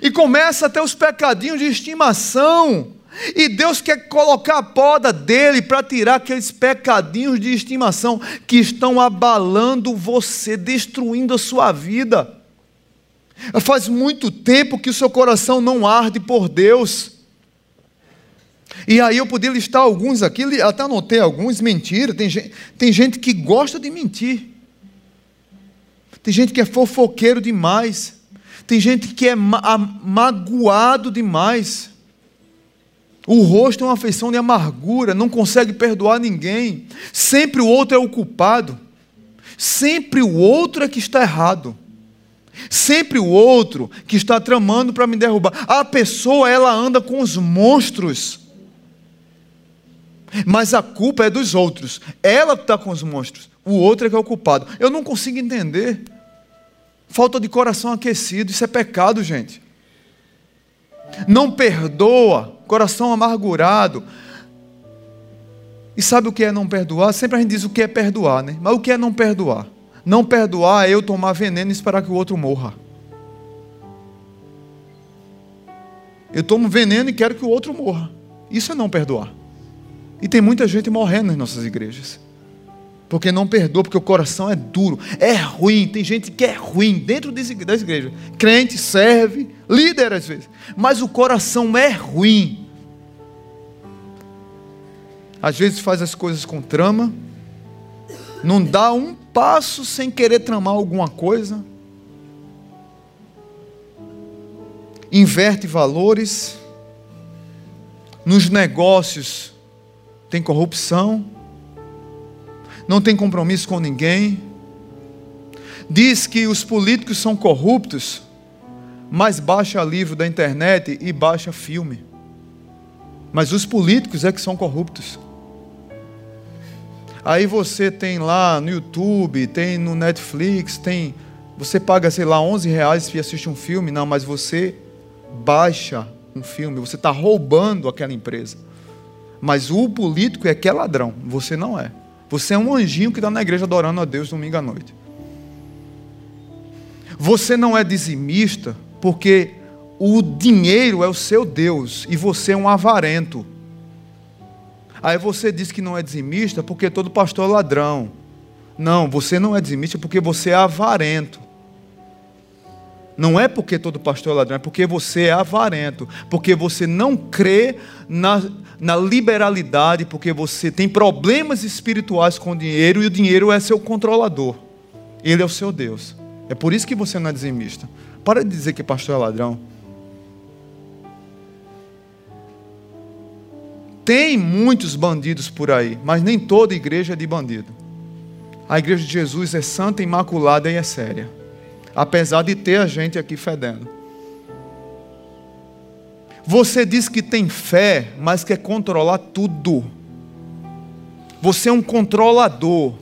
E começa a ter os pecadinhos de estimação. E Deus quer colocar a poda dele para tirar aqueles pecadinhos de estimação que estão abalando você, destruindo a sua vida. Faz muito tempo que o seu coração não arde por Deus. E aí eu podia listar alguns aqui, até anotei alguns. Mentira, tem gente que gosta de mentir. Tem gente que é fofoqueiro demais. Tem gente que é magoado demais. O rosto é uma feição de amargura, não consegue perdoar ninguém. Sempre o outro é o culpado. Sempre o outro é que está errado. Sempre o outro que está tramando para me derrubar. A pessoa, ela anda com os monstros. Mas a culpa é dos outros. Ela está com os monstros. O outro é que é o culpado. Eu não consigo entender. Falta de coração aquecido, isso é pecado, gente. Não perdoa, coração amargurado. E sabe o que é não perdoar? Sempre a gente diz o que é perdoar, né? Mas o que é não perdoar? Não perdoar é eu tomar veneno e esperar que o outro morra. Eu tomo veneno e quero que o outro morra. Isso é não perdoar. E tem muita gente morrendo nas nossas igrejas. Porque não perdoa, porque o coração é duro, é ruim. Tem gente que é ruim dentro das igrejas. Crente, serve, líder às vezes. Mas o coração é ruim. Às vezes faz as coisas com trama. Não dá um passo sem querer tramar alguma coisa. Inverte valores. Nos negócios tem corrupção. Não tem compromisso com ninguém. Diz que os políticos são corruptos, mas baixa livro da internet e baixa filme. Mas os políticos é que são corruptos. Aí você tem lá no YouTube, tem no Netflix, tem Você paga, sei lá, R$11 e assiste um filme? Não, mas você baixa um filme. Você está roubando aquela empresa. Mas o político é que é ladrão. Você não é. Você é um anjinho que está na igreja adorando a Deus domingo à noite. Você não é dizimista porque o dinheiro é o seu Deus e você é um avarento. Aí você diz que não é dizimista porque todo pastor é ladrão. Não, você não é dizimista porque você é avarento. Não é porque todo pastor é ladrão, é porque você é avarento. Porque você não crê na liberalidade, porque você tem problemas espirituais com o dinheiro e o dinheiro é seu controlador. Ele é o seu Deus. É por isso que você não é dizimista. Para de dizer que pastor é ladrão. Tem muitos bandidos por aí, mas nem toda igreja é de bandido. A igreja de Jesus é santa, imaculada e é séria. Apesar de ter a gente aqui fedendo. Você diz que tem fé, mas quer controlar tudo. Você é um controlador.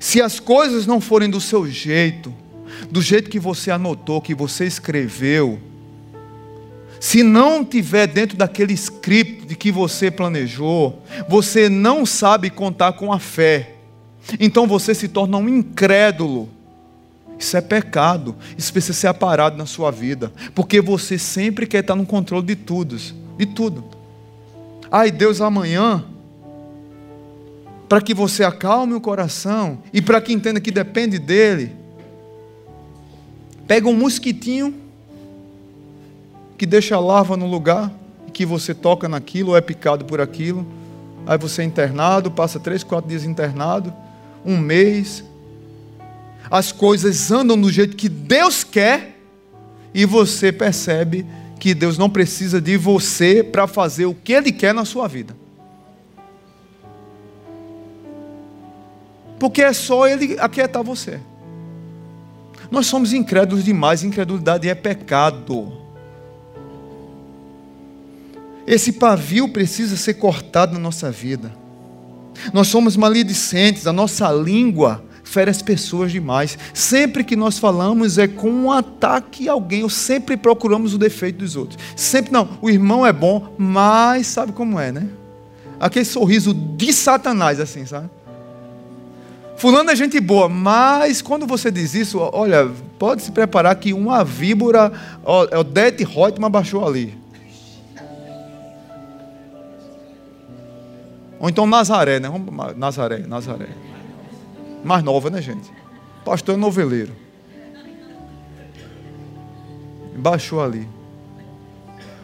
Se as coisas não forem do seu jeito, do jeito que você anotou, que você escreveu, se não tiver dentro daquele script de que você planejou, você não sabe contar com a fé. Então você se torna um incrédulo. Isso é pecado. Isso precisa ser aparado na sua vida. Porque você sempre quer estar no controle de tudo. De tudo. Ai, Deus, amanhã. Para que você acalme o coração. E para que entenda que depende dele. Pega um mosquitinho. Que deixa a larva no lugar. Que você toca naquilo. Ou é picado por aquilo. Aí você é internado. Passa 3, 4 dias internado. 1 mês. As coisas andam do jeito que Deus quer e você percebe que Deus não precisa de você para fazer o que Ele quer na sua vida. Porque é só Ele aquietar você. Nós somos incrédulos demais, incredulidade é pecado. Esse pavio precisa ser cortado na nossa vida. Nós somos maledicentes, a nossa língua fere as pessoas demais. Sempre que nós falamos é com um ataque a alguém, ou sempre procuramos o defeito dos outros. Sempre não, o irmão é bom, mas sabe como é, né? Aquele sorriso de Satanás, assim, sabe? Fulano é gente boa, mas quando você diz isso, olha, pode se preparar que uma víbora, o Odete Reutemann baixou ali. Ou então Nazaré, né? Nazaré. Mais nova, né, gente? Pastor noveleiro. Baixou ali.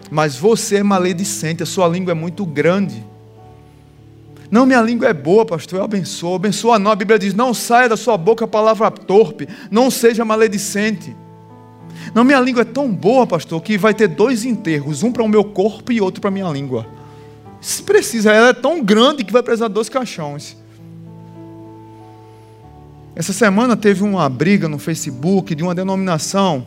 Mas você é maledicente, a sua língua é muito grande. Não, minha língua é boa, pastor, eu abençoo. Abençoa não, a Bíblia diz, não saia da sua boca a palavra torpe. Não seja maledicente. Não, minha língua é tão boa, pastor, que vai ter 2 enterros. Um para o meu corpo e outro para a minha língua. Se precisa, ela é tão grande que vai precisar 2 caixões. Essa semana teve uma briga no Facebook de uma denominação.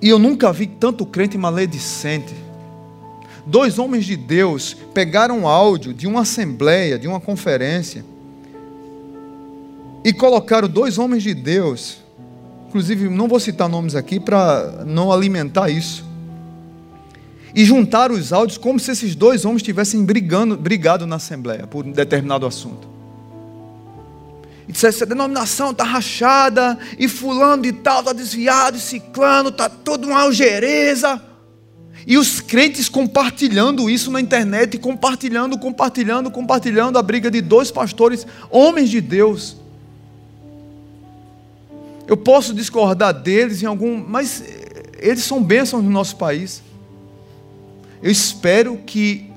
E eu nunca vi tanto crente maledicente. 2 homens de Deus pegaram áudio de uma assembleia, de uma conferência. E colocaram 2 homens de Deus. Inclusive, não vou citar nomes aqui para não alimentar isso. E juntaram os áudios como se esses 2 homens tivessem brigado na assembleia por um determinado assunto. E disseram, essa denominação está rachada, e fulano de tal está desviado, e ciclano, está toda uma algereza. E os crentes compartilhando isso na internet, compartilhando a briga de 2 pastores, homens de Deus. Eu posso discordar deles em algum... Mas eles são bênçãos no nosso país. Eu espero que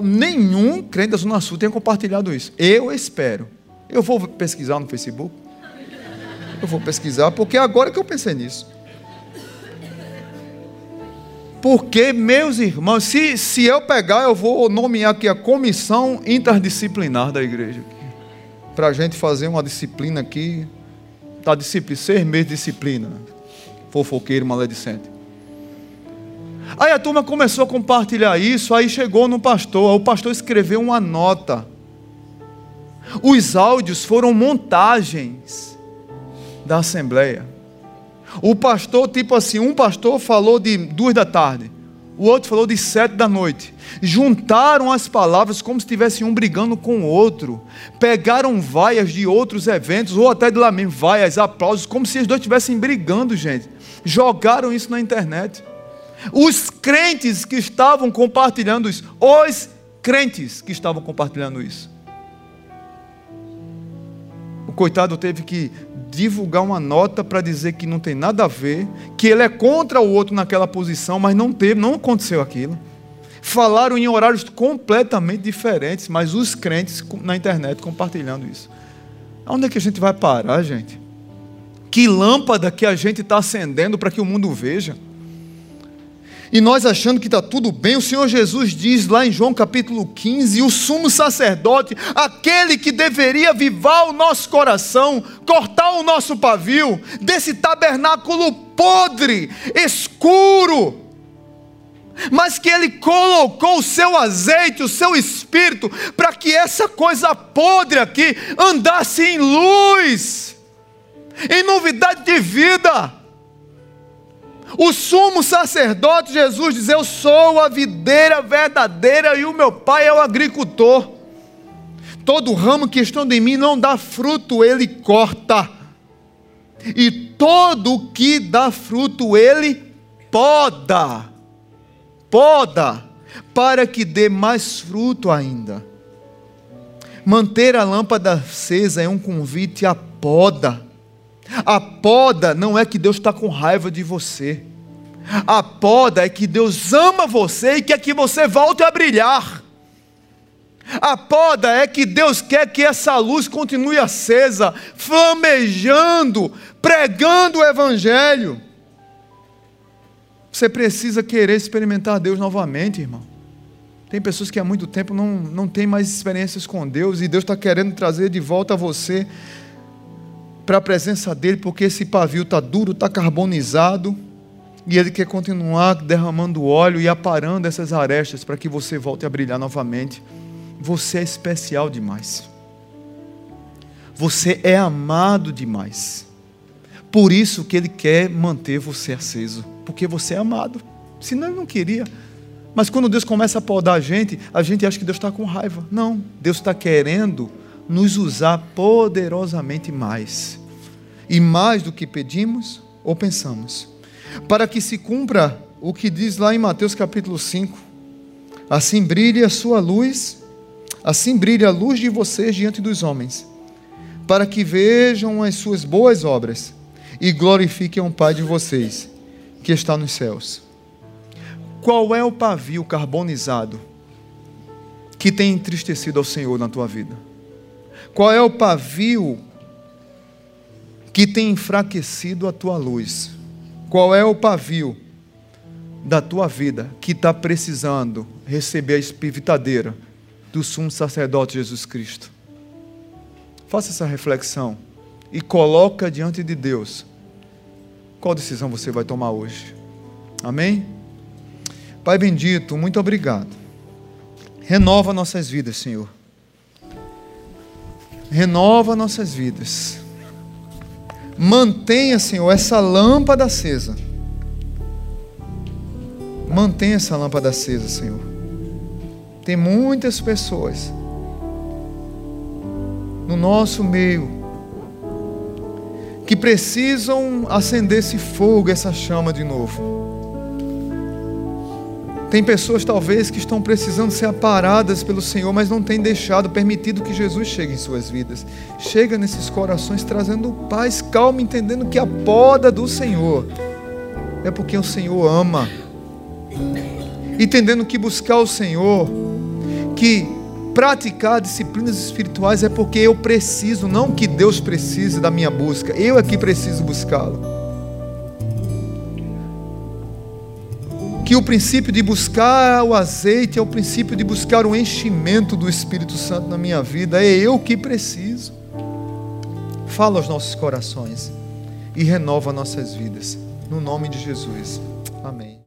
nenhum crente da Zona Sul tenha compartilhado isso. Eu espero. Eu vou pesquisar no Facebook. Eu vou pesquisar, porque agora que eu pensei nisso. Porque, meus irmãos, se eu pegar, eu vou nomear aqui a comissão interdisciplinar da igreja. Para a gente fazer uma disciplina aqui. Tá, 6 meses de disciplina. Fofoqueiro, maledicente. Aí a turma começou a compartilhar isso, aí chegou no pastor, aí o pastor escreveu uma nota. Os áudios foram montagens da assembleia. O pastor, tipo assim, um pastor falou de 14h, o outro falou de 19h. Juntaram as palavras como se estivesse um brigando com o outro. Pegaram vaias de outros eventos, ou até de lá mesmo, vaias, aplausos, como se os dois estivessem brigando, gente. Jogaram isso na internet. Os crentes que estavam compartilhando isso. Os crentes que estavam compartilhando isso. O coitado teve que divulgar uma nota para dizer que não tem nada a ver, que ele é contra o outro naquela posição, mas não teve, não aconteceu aquilo. Falaram em horários completamente diferentes, mas os crentes na internet compartilhando isso. Onde é que a gente vai parar, gente? Que lâmpada que a gente está acendendo para que o mundo veja? E nós achando que está tudo bem. O Senhor Jesus diz lá em João capítulo 15, o sumo sacerdote, aquele que deveria avivar o nosso coração, cortar o nosso pavio, desse tabernáculo podre, escuro, mas que ele colocou o seu azeite, o seu espírito, para que essa coisa podre aqui andasse em luz, em novidade de vida. O sumo sacerdote Jesus diz, eu sou a videira verdadeira e o meu pai é o agricultor. Todo ramo que estando em mim não dá fruto, ele corta. E todo que dá fruto, ele poda. Poda, para que dê mais fruto ainda. Manter a lâmpada acesa é um convite à poda. A poda não é que Deus está com raiva de você. A poda é que Deus ama você e quer que você volte a brilhar. A poda é que Deus quer que essa luz continue acesa, flamejando, pregando o Evangelho. Você precisa querer experimentar Deus novamente, irmão. Tem pessoas que há muito tempo não têm mais experiências com Deus, e Deus está querendo trazer de volta a você para a presença dele, porque esse pavio está duro, está carbonizado, e ele quer continuar derramando óleo e aparando essas arestas, para que você volte a brilhar novamente. Você é especial demais, você é amado demais, por isso que ele quer manter você aceso, porque você é amado, senão ele não queria. Mas quando Deus começa a podar a gente acha que Deus está com raiva. Não, Deus está querendo nos usar poderosamente mais, e mais do que pedimos ou pensamos, para que se cumpra o que diz lá em Mateus capítulo 5, assim brilhe a sua luz, assim brilhe a luz de vocês diante dos homens, para que vejam as suas boas obras, e glorifiquem o Pai de vocês, que está nos céus. Qual é o pavio carbonizado que tem entristecido ao Senhor na tua vida? Qual é o pavio que tem enfraquecido a tua luz? Qual é o pavio da tua vida que está precisando receber a espivitadeira do sumo sacerdote Jesus Cristo? Faça essa reflexão e coloca diante de Deus qual decisão você vai tomar hoje. Amém? Pai bendito, muito obrigado. Renova nossas vidas, Senhor. Renova nossas vidas. Mantenha, Senhor, essa lâmpada acesa. Mantenha essa lâmpada acesa, Senhor. Tem muitas pessoas no nosso meio que precisam acender esse fogo, essa chama de novo. Tem pessoas talvez que estão precisando ser aparadas pelo Senhor, mas não tem deixado, permitido que Jesus chegue em suas vidas. Chega nesses corações trazendo paz, calma, entendendo que a poda do Senhor é porque o Senhor ama. Entendendo que buscar o Senhor, que praticar disciplinas espirituais é porque eu preciso, não que Deus precise da minha busca. Eu é que preciso buscá-lo. Que o princípio de buscar o azeite é o princípio de buscar o enchimento do Espírito Santo na minha vida. É eu que preciso. Fala aos nossos corações e renova nossas vidas. No nome de Jesus. Amém.